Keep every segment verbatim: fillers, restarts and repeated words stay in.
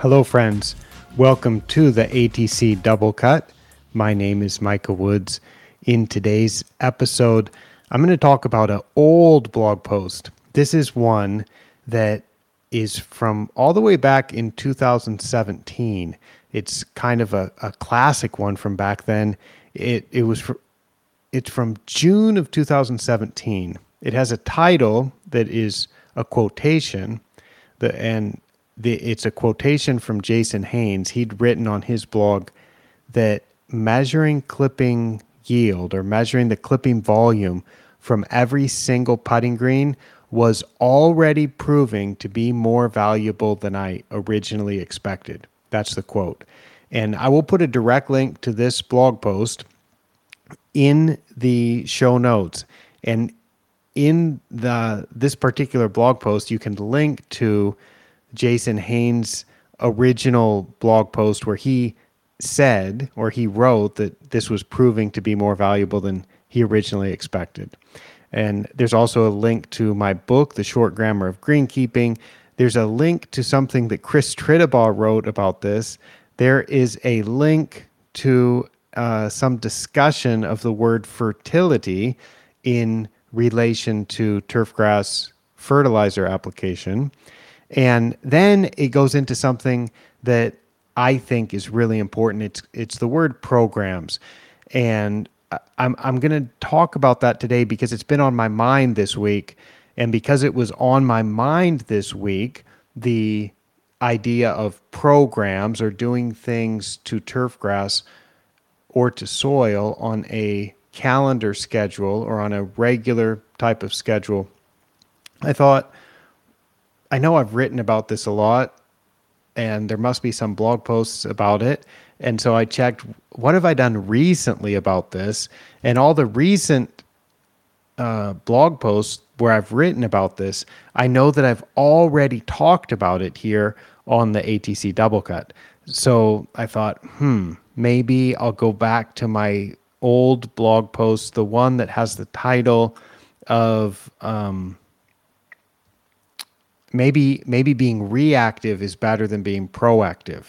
Hello friends, welcome to the A T C Double Cut. My name is Micah Woods. In today's episode, I'm going to talk about an old blog post. This is one that is from all the way back in two thousand seventeen. It's kind of a, a classic one from back then. It it was for, it's from June of two thousand seventeen. It has a title that is a quotation, the and the, it's a quotation from Jason Haines. He'd written on his blog that measuring clipping yield, or measuring the clipping volume from every single putting green, was already proving to be more valuable than I originally expected. That's the quote. And I will put a direct link to this blog post in the show notes. And in the this particular blog post, you can link to Jason Haines' original blog post where he said, or he wrote, that this was proving to be more valuable than he originally expected. And there's also a link to my book, The Short Grammar of Greenkeeping. There's a link to something that Chris Trittabaugh wrote about this. There is a link to uh, some discussion of the word fertility in relation to turfgrass fertilizer application. And then it goes into something that I think is really important. It's it's the word programs. And I'm I'm going to talk about that today because it's been on my mind this week. And because it was on my mind this week, the idea of programs, or doing things to turfgrass or to soil on a calendar schedule or on a regular type of schedule, I thought, I know I've written about this a lot, and there must be some blog posts about it. And so I checked, what have I done recently about this? And all the recent uh, blog posts where I've written about this, I know that I've already talked about it here on the A T C Double Cut. So I thought, hmm, maybe I'll go back to my old blog post, the one that has the title of um, maybe maybe being reactive is better than being proactive.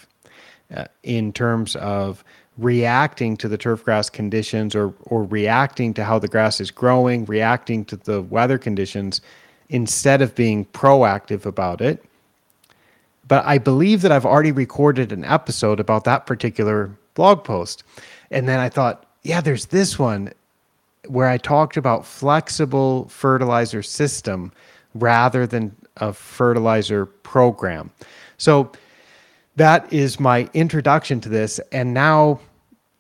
Uh, in terms of reacting to the turfgrass conditions, or or reacting to how the grass is growing, reacting to the weather conditions, instead of being proactive about it. But I believe that I've already recorded an episode about that particular blog post. And then I thought, yeah, there's this one where I talked about flexible fertilizer system rather than a fertilizer program. So that is my introduction to this. And now,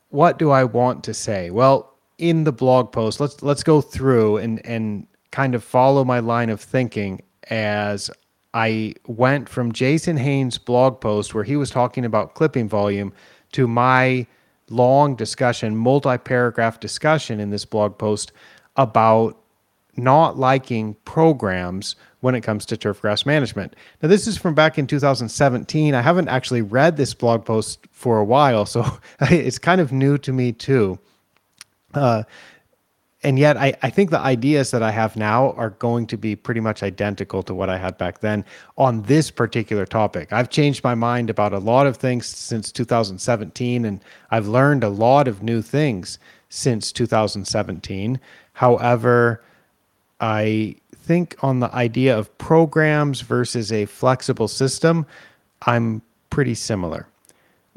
what do I want to say? Well, in the blog post, let's let's go through and, and kind of follow my line of thinking as I went from Jason Haines' blog post, where he was talking about clipping volume, to my long discussion, multi-paragraph discussion in this blog post about not liking programs when it comes to turfgrass management. Now, this is from back in two thousand seventeen. I haven't actually read this blog post for a while, so it's kind of new to me too. Uh, and yet I, I think the ideas that I have now are going to be pretty much identical to what I had back then on this particular topic. I've changed my mind about a lot of things since two thousand seventeen, and I've learned a lot of new things since two thousand seventeen. However, I think on the idea of programs versus a flexible system, I'm pretty similar.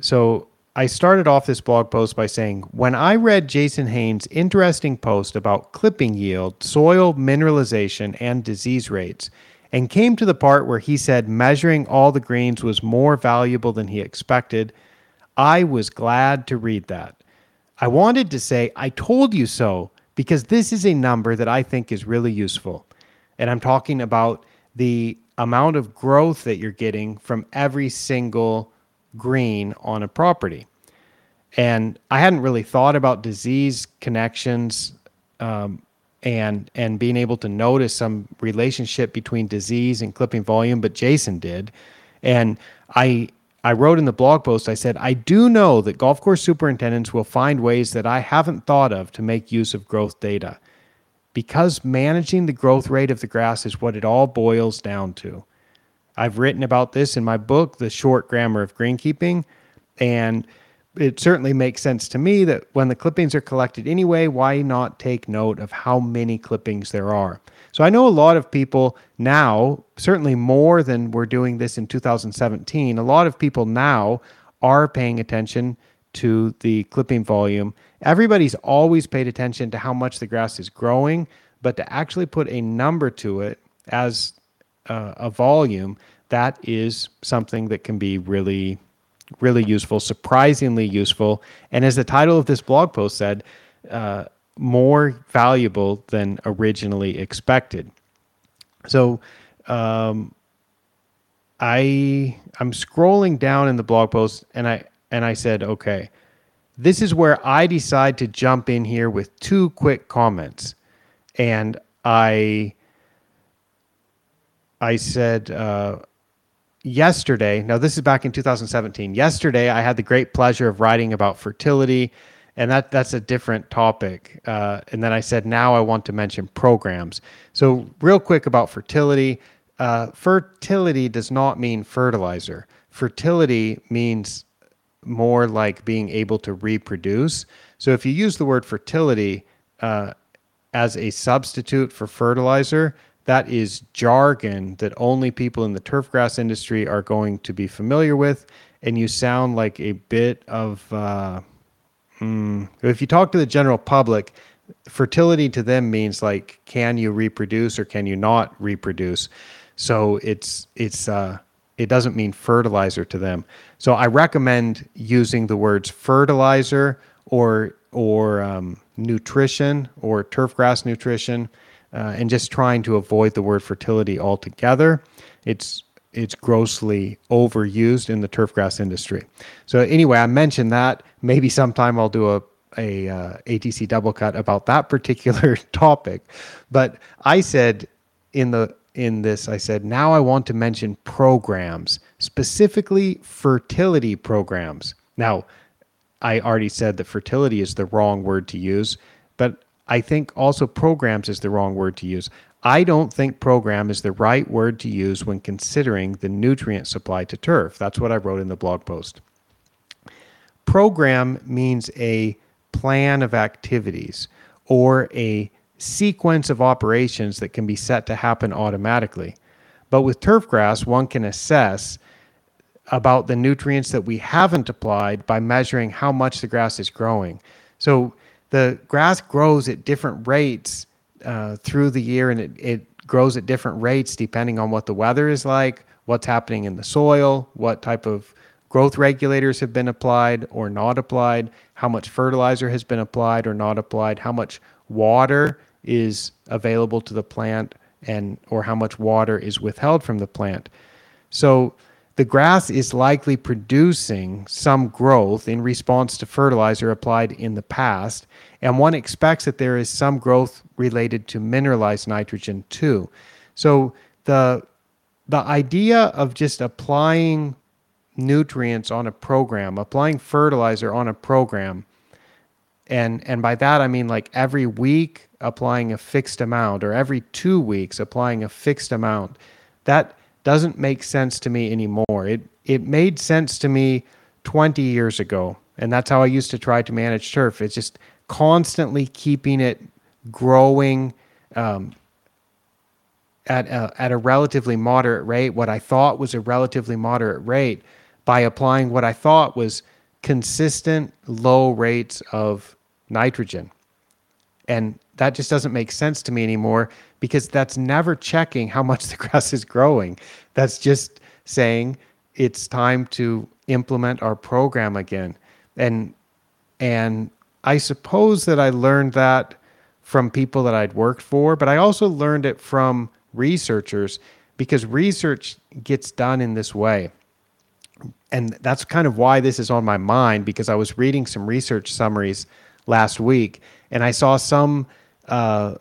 So I started off this blog post by saying, when I read Jason Haines' interesting post about clipping yield, soil mineralization, and disease rates, and came to the part where he said measuring all the greens was more valuable than he expected, I was glad to read that. I wanted to say, I told you so, because this is a number that I think is really useful. And I'm talking about the amount of growth that you're getting from every single green on a property. And I hadn't really thought about disease connections um, and, and being able to notice some relationship between disease and clipping volume, but Jason did. And I I wrote in the blog post, I said, I do know that golf course superintendents will find ways that I haven't thought of to make use of growth data, because managing the growth rate of the grass is what it all boils down to. I've written about this in my book, The Short Grammar of Greenkeeping, and it certainly makes sense to me that when the clippings are collected anyway, why not take note of how many clippings there are? So I know a lot of people now, certainly more than we're doing this in two thousand seventeen, a lot of people now are paying attention to the clipping volume. Everybody's always paid attention to how much the grass is growing, but to actually put a number to it as uh, a volume, that is something that can be really, really useful, surprisingly useful. And as the title of this blog post said, uh, more valuable than originally expected. So um, I, I'm scrolling down in the blog post and I, and I said, okay, this is where I decide to jump in here with two quick comments. And I, I said, uh, yesterday, now this is back in two thousand seventeen, yesterday I had the great pleasure of writing about fertility, and that that's a different topic. Uh, and then I said, now I want to mention programs. So real quick about fertility, uh, fertility does not mean fertilizer. Fertility means more like being able to reproduce. So if you use the word fertility uh, as a substitute for fertilizer, that is jargon that only people in the turfgrass industry are going to be familiar with. And you sound like a bit of, uh, mm, if you talk to the general public, fertility to them means like, can you reproduce or can you not reproduce? So it's, it's, uh, it doesn't mean fertilizer to them. So I recommend using the words fertilizer or, or, um, nutrition or turfgrass nutrition. Uh, and just trying to avoid the word fertility altogether. It's it's grossly overused in the turfgrass industry. So anyway, I mentioned that. Maybe sometime I'll do a, a uh, A T C double cut about that particular topic. But I said in the in this, I said, now I want to mention programs, specifically fertility programs. Now, I already said that fertility is the wrong word to use, but I think also programs is the wrong word to use. I don't think program is the right word to use when considering the nutrient supply to turf. That's what I wrote in the blog post. Program means a plan of activities or a sequence of operations that can be set to happen automatically. But with turfgrass, one can assess about the nutrients that we haven't applied by measuring how much the grass is growing. So the grass grows at different rates uh, through the year, and it, it grows at different rates depending on what the weather is like, what's happening in the soil, what type of growth regulators have been applied or not applied, how much fertilizer has been applied or not applied, how much water is available to the plant, and or how much water is withheld from the plant. So the grass is likely producing some growth in response to fertilizer applied in the past, and one expects that there is some growth related to mineralized nitrogen too. So the the idea of just applying nutrients on a program, applying fertilizer on a program, and and by that I mean like every week applying a fixed amount or every two weeks applying a fixed amount, that doesn't make sense to me anymore. It it made sense to me twenty years ago, and that's how I used to try to manage turf. It's just constantly keeping it growing um, at a, at a relatively moderate rate, what I thought was a relatively moderate rate, by applying what I thought was consistent low rates of nitrogen. And that just doesn't make sense to me anymore, because that's never checking how much the grass is growing. That's just saying it's time to implement our program again. And and I suppose that I learned that from people that I'd worked for, but I also learned it from researchers, because research gets done in this way. And that's kind of why this is on my mind, because I was reading some research summaries last week and I saw some uh,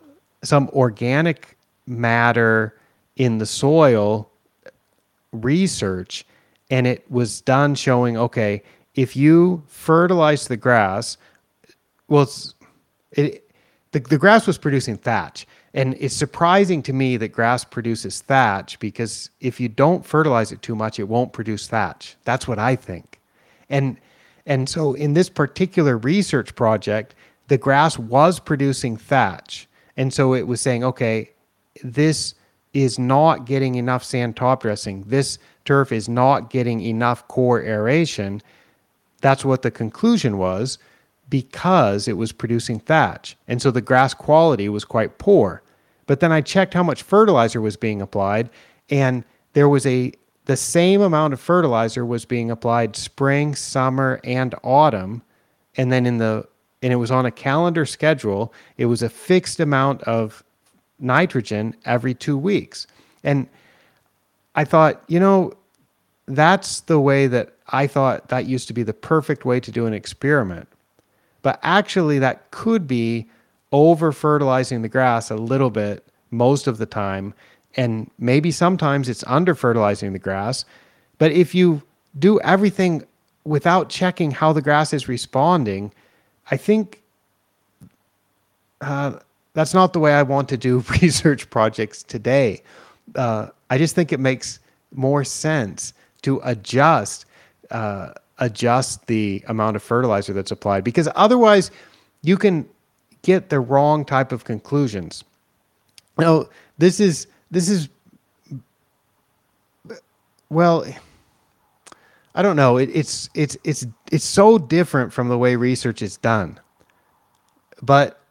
some organic matter in the soil research, and it was done showing, okay, if you fertilize the grass, well, it's, it, the, the grass was producing thatch. And it's surprising to me that grass produces thatch, because if you don't fertilize it too much, it won't produce thatch. That's what I think. And and so in this particular research project, the grass was producing thatch. And so it was saying, okay, this is not getting enough sand top dressing. This turf is not getting enough core aeration. That's what the conclusion was, because it was producing thatch. And so the grass quality was quite poor. But then I checked how much fertilizer was being applied, and there was a the same amount of fertilizer was being applied spring, summer, and autumn. And then in the and it was on a calendar schedule. It was a fixed amount of nitrogen every two weeks. And I thought, you know, that's the way that I thought that used to be the perfect way to do an experiment. But actually, that could be over-fertilizing the grass a little bit most of the time, and maybe sometimes it's under-fertilizing the grass. But if you do everything without checking how the grass is responding, I think uh, that's not the way I want to do research projects today. Uh, I just think it makes more sense to adjust uh adjust the amount of fertilizer that's applied, because otherwise you can get the wrong type of conclusions. Now, this is, this is, well, I don't know. It, it's, it's, it's, it's so different from the way research is done. But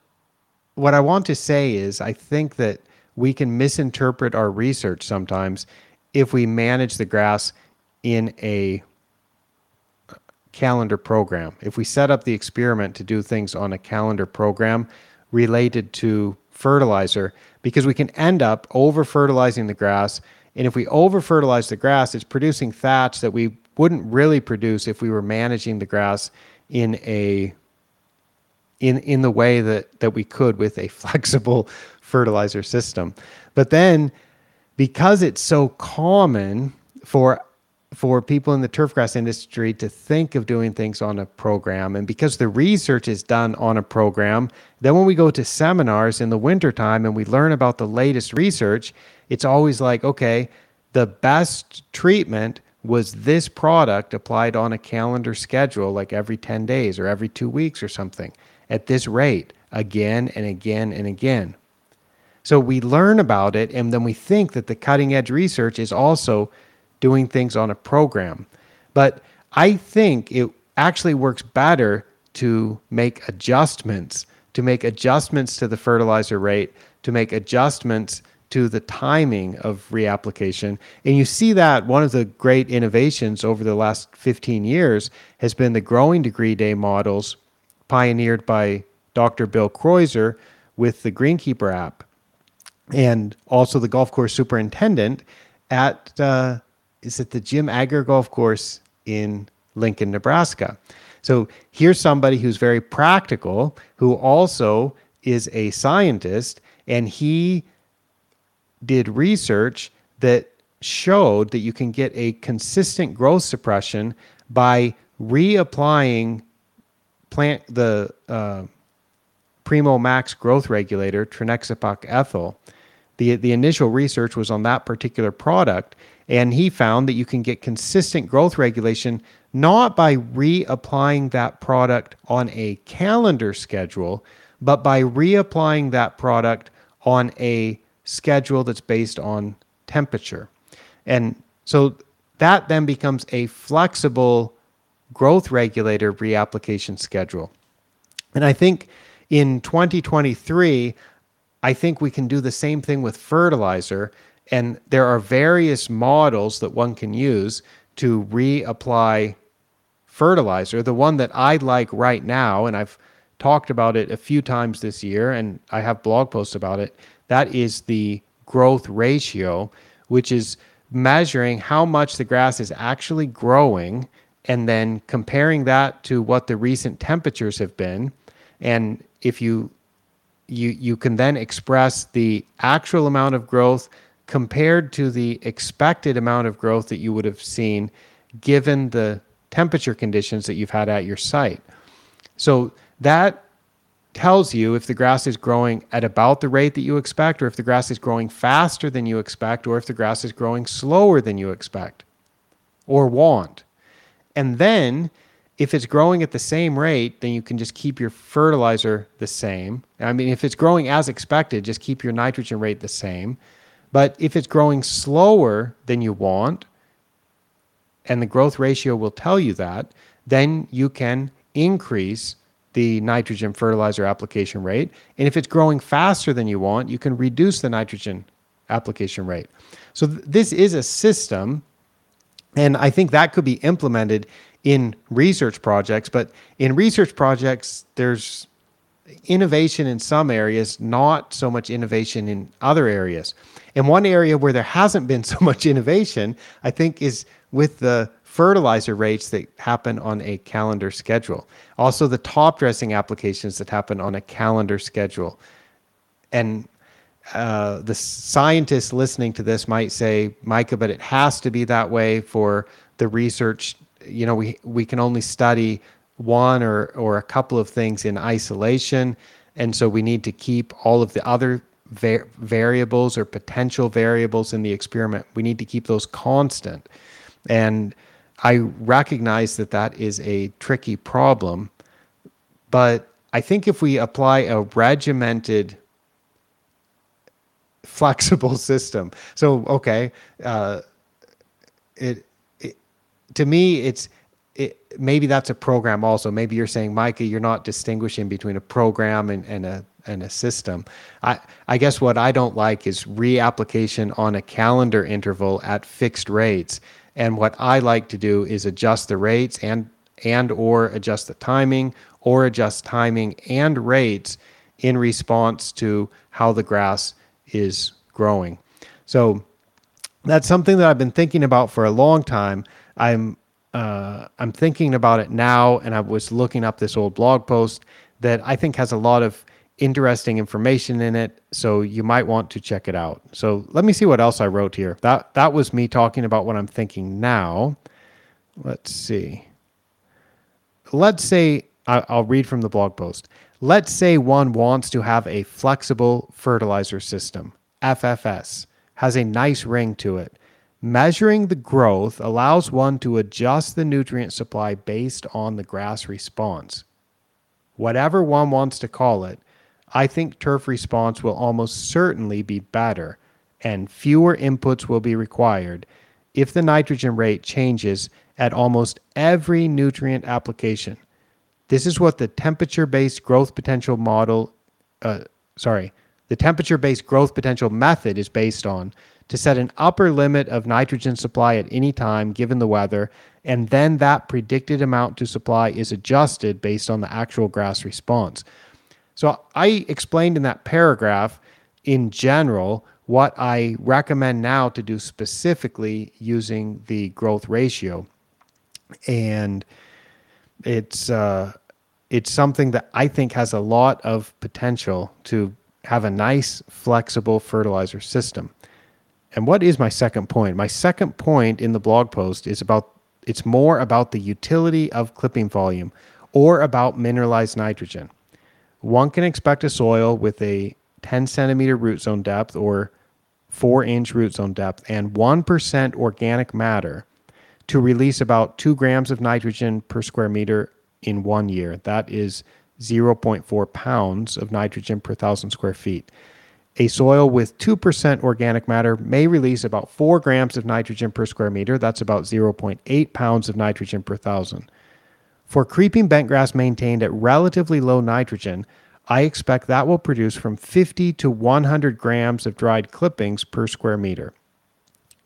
what I want to say is, I think that we can misinterpret our research sometimes if we manage the grass in a calendar program. If we set up the experiment to do things on a calendar program related to fertilizer, because we can end up over-fertilizing the grass. And if we over-fertilize the grass, it's producing thatch that we wouldn't really produce if we were managing the grass in a in in the way that that we could with a flexible fertilizer system. But then, because it's so common for for people in the turfgrass industry to think of doing things on a program, and because the research is done on a program, then when we go to seminars in the wintertime and we learn about the latest research, it's always like, okay, the best treatment was this product applied on a calendar schedule, like every ten days or every two weeks or something, at this rate, again and again and again. So we learn about it, and then we think that the cutting-edge research is also doing things on a program. But I think it actually works better to make adjustments, to make adjustments to the fertilizer rate, to make adjustments to the timing of reapplication. And you see that one of the great innovations over the last fifteen years has been the growing degree day models pioneered by Doctor Bill Kreuser with the Greenkeeper app, and also the golf course superintendent at uh, is at the Jim Aguirre golf course in Lincoln, Nebraska. So here's somebody who's very practical, who also is a scientist, and he did research that showed that you can get a consistent growth suppression by reapplying plant the uh, Primo Max growth regulator, Trinexapac-ethyl. The, the initial research was on that particular product, and he found that you can get consistent growth regulation not by reapplying that product on a calendar schedule, but by reapplying that product on a schedule that's based on temperature. And so that then becomes a flexible growth regulator reapplication schedule. And I think in twenty twenty-three, I think we can do the same thing with fertilizer. And there are various models that one can use to reapply fertilizer. The one that I like right now, and I've talked about it a few times this year, and I have blog posts about it, that is the growth ratio, which is measuring how much the grass is actually growing and then comparing that to what the recent temperatures have been. And if you you you can then express the actual amount of growth compared to the expected amount of growth that you would have seen given the temperature conditions that you've had at your site. So that tells you if the grass is growing at about the rate that you expect, or if the grass is growing faster than you expect, or if the grass is growing slower than you expect or want. And then if it's growing at the same rate, then you can just keep your fertilizer the same. I mean, if it's growing as expected, just keep your nitrogen rate the same. But if it's growing slower than you want, and the growth ratio will tell you that, then you can increase the nitrogen fertilizer application rate. And if it's growing faster than you want, you can reduce the nitrogen application rate. So th- this is a system, and I think that could be implemented in research projects. But in research projects, there's innovation in some areas, not so much innovation in other areas. And one area where there hasn't been so much innovation, I think, is with the fertilizer rates that happen on a calendar schedule. Also, the top dressing applications that happen on a calendar schedule. And uh, the scientists listening to this might say, Micah, but it has to be that way for the research. You know, we, we can only study one or, or a couple of things in isolation. And so we need to keep all of the other va- variables or potential variables in the experiment. We need to keep those constant. And I recognize that that is a tricky problem, but I think if we apply a regimented, flexible system, so okay, uh, it, it to me it's it, maybe that's a program also. Maybe you're saying, Micah, you're not distinguishing between a program and, and a and a system. I I guess what I don't like is reapplication on a calendar interval at fixed rates. And what I like to do is adjust the rates and and or adjust the timing or adjust timing and rates in response to how the grass is growing. So that's something that I've been thinking about for a long time. I'm uh, I'm thinking about it now, and I was looking up this old blog post that I think has a lot of interesting information in it, so you might want to check it out. So let me see what else I wrote here. That that was me talking about what I'm thinking now. Let's see. Let's say, I'll read from the blog post. Let's say one wants to have a flexible fertilizer system, F F S, has a nice ring to it. Measuring the growth allows one to adjust the nutrient supply based on the grass response. Whatever one wants to call it, I think turf response will almost certainly be better and fewer inputs will be required if the nitrogen rate changes at almost every nutrient application. This is what the temperature-based growth potential model, uh, sorry, the temperature-based growth potential method is based on, to set an upper limit of nitrogen supply at any time given the weather, and then that predicted amount to supply is adjusted based on the actual grass response. So I explained in that paragraph, in general, what I recommend now to do specifically using the growth ratio. And it's uh, it's something that I think has a lot of potential to have a nice, flexible fertilizer system. And what is my second point? My second point in the blog post is about, it's more about the utility of clipping volume or about mineralized nitrogen. One can expect a soil with a ten centimeter root zone depth or four inch root zone depth and one percent organic matter to release about two grams of nitrogen per square meter in one year. That is zero point four pounds of nitrogen per thousand square feet. A soil with two percent organic matter may release about four grams of nitrogen per square meter. That's about zero point eight pounds of nitrogen per thousand. For creeping bentgrass maintained at relatively low nitrogen, I expect that will produce from fifty to one hundred grams of dried clippings per square meter.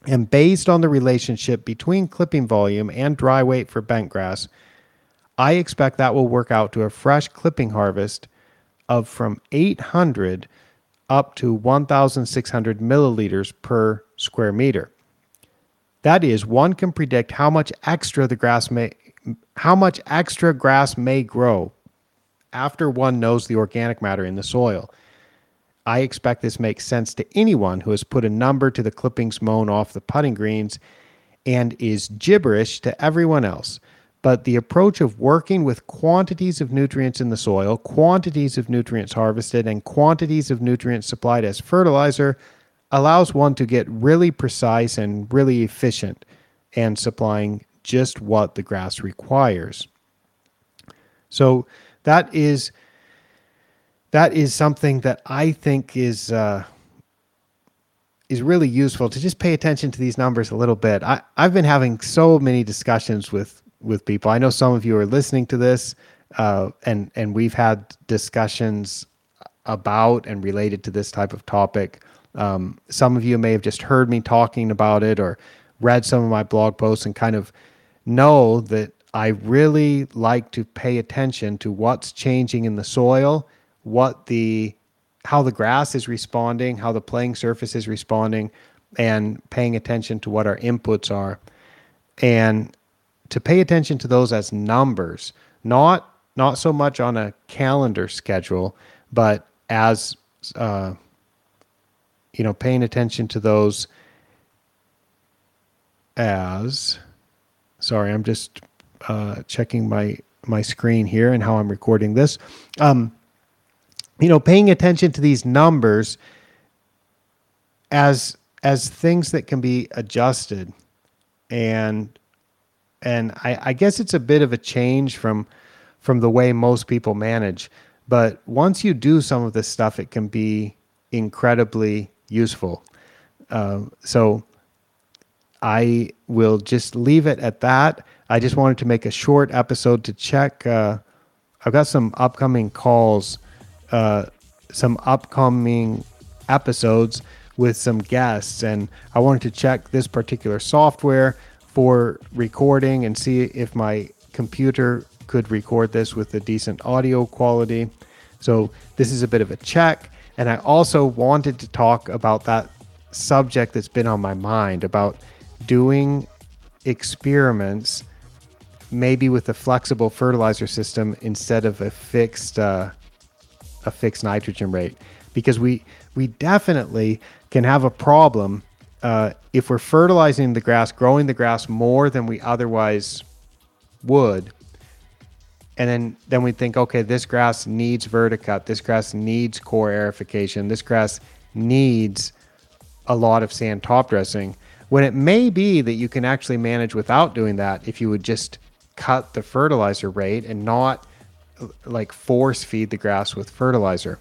And based on the relationship between clipping volume and dry weight for bentgrass, I expect that will work out to a fresh clipping harvest of from eight hundred up to one thousand six hundred milliliters per square meter. That is, one can predict how much extra the grass may How much extra grass may grow after one knows the organic matter in the soil. I expect this makes sense to anyone who has put a number to the clippings mown off the putting greens and is gibberish to everyone else. but the approach of working with quantities of nutrients in the soil, quantities of nutrients harvested, and quantities of nutrients supplied as fertilizer allows one to get really precise and really efficient in supplying just what the grass requires. So that is that is something that I think is uh, is really useful to just pay attention to these numbers a little bit. I, I've been having so many discussions with with people. I know some of you are listening to this, uh, and and we've had discussions about and related to this type of topic. Um, some of you may have just heard me talking about it or read some of my blog posts and kind of know that I really like to pay attention to what's changing in the soil, what the how the grass is responding, how the playing surface is responding, and paying attention to what our inputs are. And to pay attention to those as numbers, not not so much on a calendar schedule, but as uh, you know, paying attention to those as, sorry, I'm just uh, checking my, my screen here and how I'm recording this. Um, you know, paying attention to these numbers as, as things that can be adjusted. And, and I, I guess it's a bit of a change from, from the way most people manage, but once you do some of this stuff, it can be incredibly useful. Uh, so I will just leave it at that. I just wanted to make a short episode to check. Uh, I've got some upcoming calls, uh, some upcoming episodes with some guests, and I wanted to check this particular software for recording and see if my computer could record this with a decent audio quality. So this is a bit of a check. And I also wanted to talk about that subject that's been on my mind about doing experiments, maybe with a flexible fertilizer system instead of a fixed uh, a fixed nitrogen rate, because we we definitely can have a problem uh, if we're fertilizing the grass, growing the grass more than we otherwise would. And then, then we think, okay, this grass needs verticut. This grass needs core aerification. This grass needs a lot of sand top dressing. When it may be that you can actually manage without doing that if you would just cut the fertilizer rate and not like force feed the grass with fertilizer.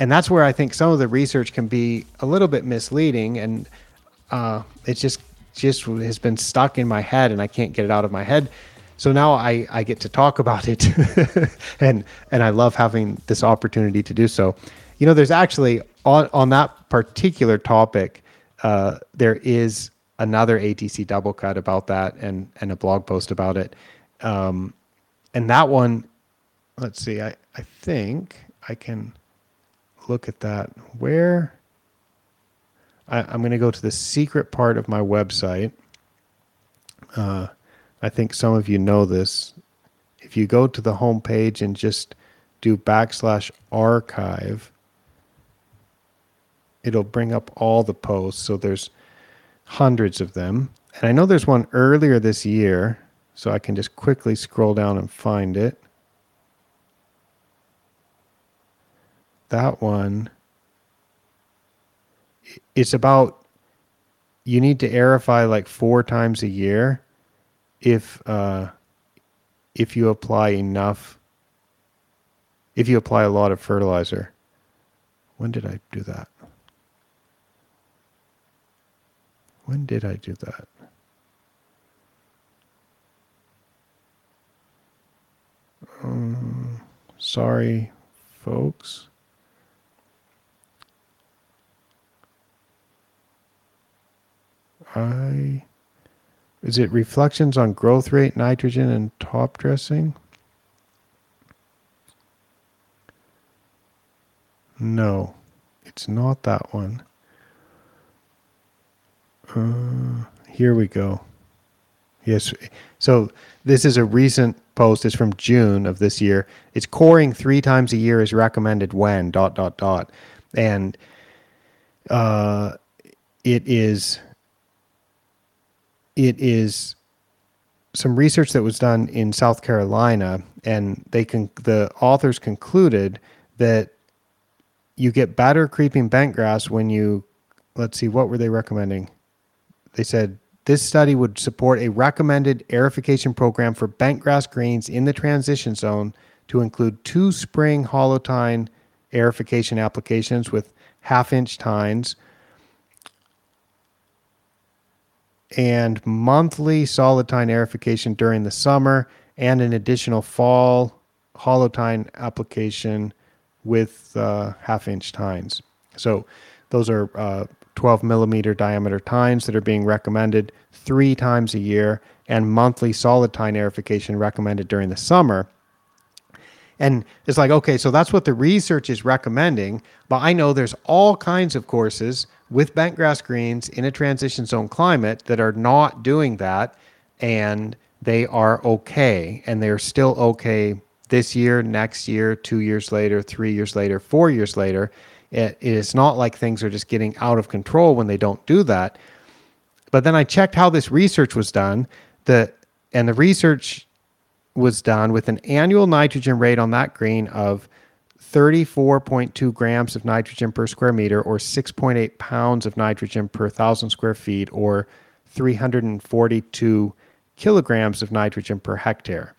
And that's where I think some of the research can be a little bit misleading. And uh, it just, just has been stuck in my head and I can't get it out of my head. So now I, I get to talk about it and and I love having this opportunity to do so. You know, there's actually on, on that particular topic, uh, there is another A T C double cut about that and, and a blog post about it. Um, and that one, let's see, I, I think I can look at that. Where? I, I'm going to go to the secret part of my website. Uh I think some of you know this. If you go to the home page and just do backslash archive, it'll bring up all the posts. So there's hundreds of them. And I know there's one earlier this year, so I can just quickly scroll down and find it. That one, it's about you need to aerify like four times a year. If uh, if you apply enough, if you apply a lot of fertilizer. When did I do that? When did I do that? Um, sorry, folks. I... Is it reflections on growth rate, nitrogen, and top dressing? No, it's not that one. Uh, here we go. Yes. So this is a recent post. It's from June of this year. It's coring three times a year is recommended when dot, dot, dot. And uh, it is... It is some research that was done in South Carolina, and they con- the authors concluded that you get better creeping bentgrass when you, let's see, what were they recommending? They said, this study would support a recommended aerification program for bentgrass greens in the transition zone to include two spring hollow tine aerification applications with half-inch tines and monthly solid tine aerification during the summer and an additional fall hollow tine application with uh, half-inch tines. So those are uh, twelve millimeter diameter tines that are being recommended three times a year, and monthly solid tine aerification recommended during the summer. And it's like, okay, so that's what the research is recommending, but I know there's all kinds of courses with bentgrass greens in a transition zone climate that are not doing that, and they are okay, and they're still okay this year, next year, two years later, three years later, four years later. It, it's not like things are just getting out of control when they don't do that. But then I checked how this research was done, the, and the research was done with an annual nitrogen rate on that green of thirty-four point two grams of nitrogen per square meter, or six point eight pounds of nitrogen per thousand square feet, or three hundred forty-two kilograms of nitrogen per hectare.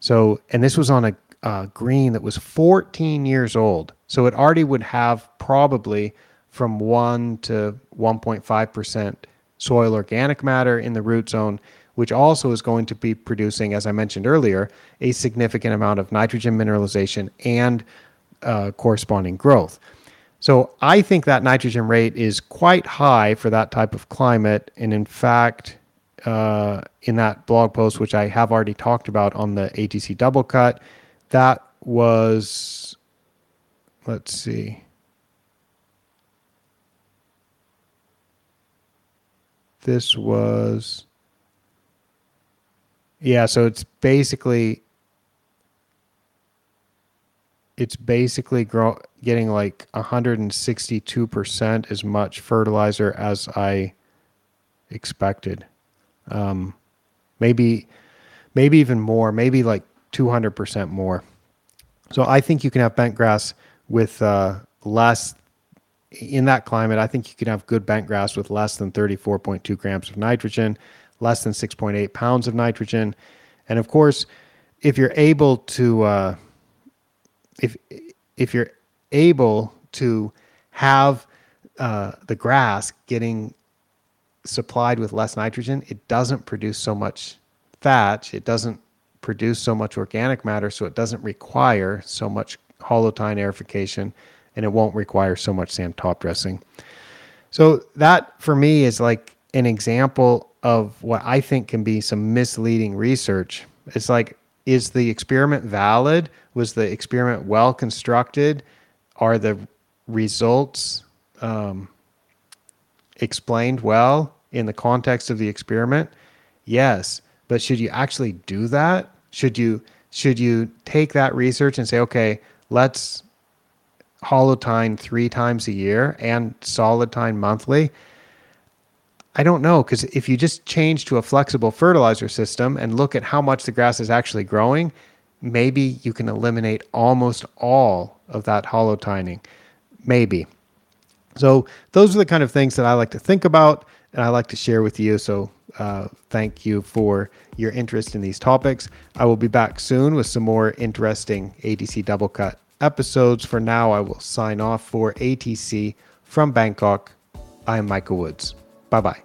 So, and this was on a, a green that was fourteen years old. So it already would have probably from one to one point five percent soil organic matter in the root zone, which also is going to be producing, as I mentioned earlier, a significant amount of nitrogen mineralization and uh, corresponding growth. So I think that nitrogen rate is quite high for that type of climate. And in fact, uh, in that blog post, which I have already talked about on the A T C Double Cut, that was, let's see, this was... Yeah, so it's basically it's basically grow, getting like one hundred sixty-two percent as much fertilizer as I expected. Um, maybe maybe even more, maybe like two hundred percent more. So I think you can have bentgrass with uh, less in that climate. I think you can have good bentgrass with less than thirty-four point two grams of nitrogen, less than six point eight pounds of nitrogen. And of course, if you're able to uh, if if you're able to have uh, the grass getting supplied with less nitrogen, it doesn't produce so much thatch, it doesn't produce so much organic matter, so it doesn't require so much hollow tine aerification, and it won't require so much sand top dressing. So that for me is like an example of what I think can be some misleading research. It's like, is the experiment valid? Was the experiment well constructed? Are the results um, explained well in the context of the experiment? Yes, but should you actually do that? Should you should you take that research and say, okay, let's hollow tine three times a year and solid tine monthly? I don't know, because if you just change to a flexible fertilizer system and look at how much the grass is actually growing, maybe you can eliminate almost all of that hollow tining, maybe. So those are the kind of things that I like to think about and I like to share with you. So uh, thank you for your interest in these topics. I will be back soon with some more interesting A T C Double Cut episodes. For now, I will sign off for A T C from Bangkok. I'm Micah Woods. Bye-bye.